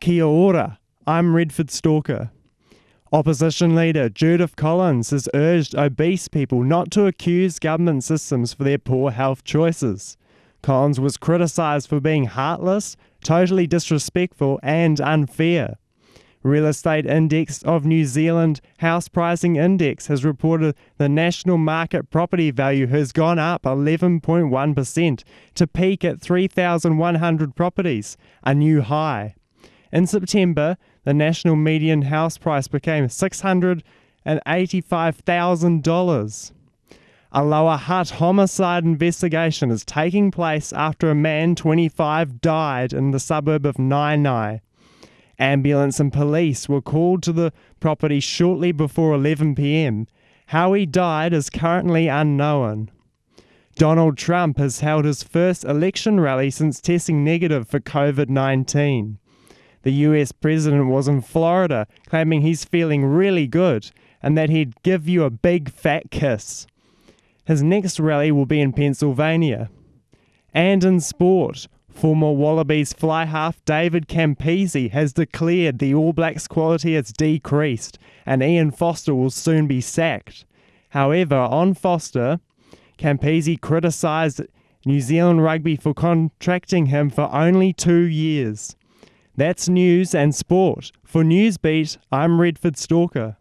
Kia ora, I'm Redford Stalker. Opposition leader Judith Collins has urged obese people not to accuse government systems for their poor health choices. Collins was criticised for being heartless, totally disrespectful and unfair. Real Estate Index of New Zealand House Pricing Index has reported the national market property value has gone up 11.1% to peak at 3,100 properties, a new high. In September, the national median house price became $685,000. A Lower Hutt homicide investigation is taking place after a man 25 died in the suburb of Naenae. Ambulance and police were called to the property shortly before 11 p.m. How he died is currently unknown. Donald Trump has held his first election rally since testing negative for COVID-19. The US president was in Florida, claiming he's feeling really good and that he'd give you a big fat kiss. His next rally will be in Pennsylvania. And in sport, former Wallabies fly half David Campese has declared the All Blacks quality has decreased and Ian Foster will soon be sacked. However, on Foster, Campese criticised New Zealand Rugby for contracting him for only 2 years. That's news and sport. For Newsbeat, I'm Redford Stalker.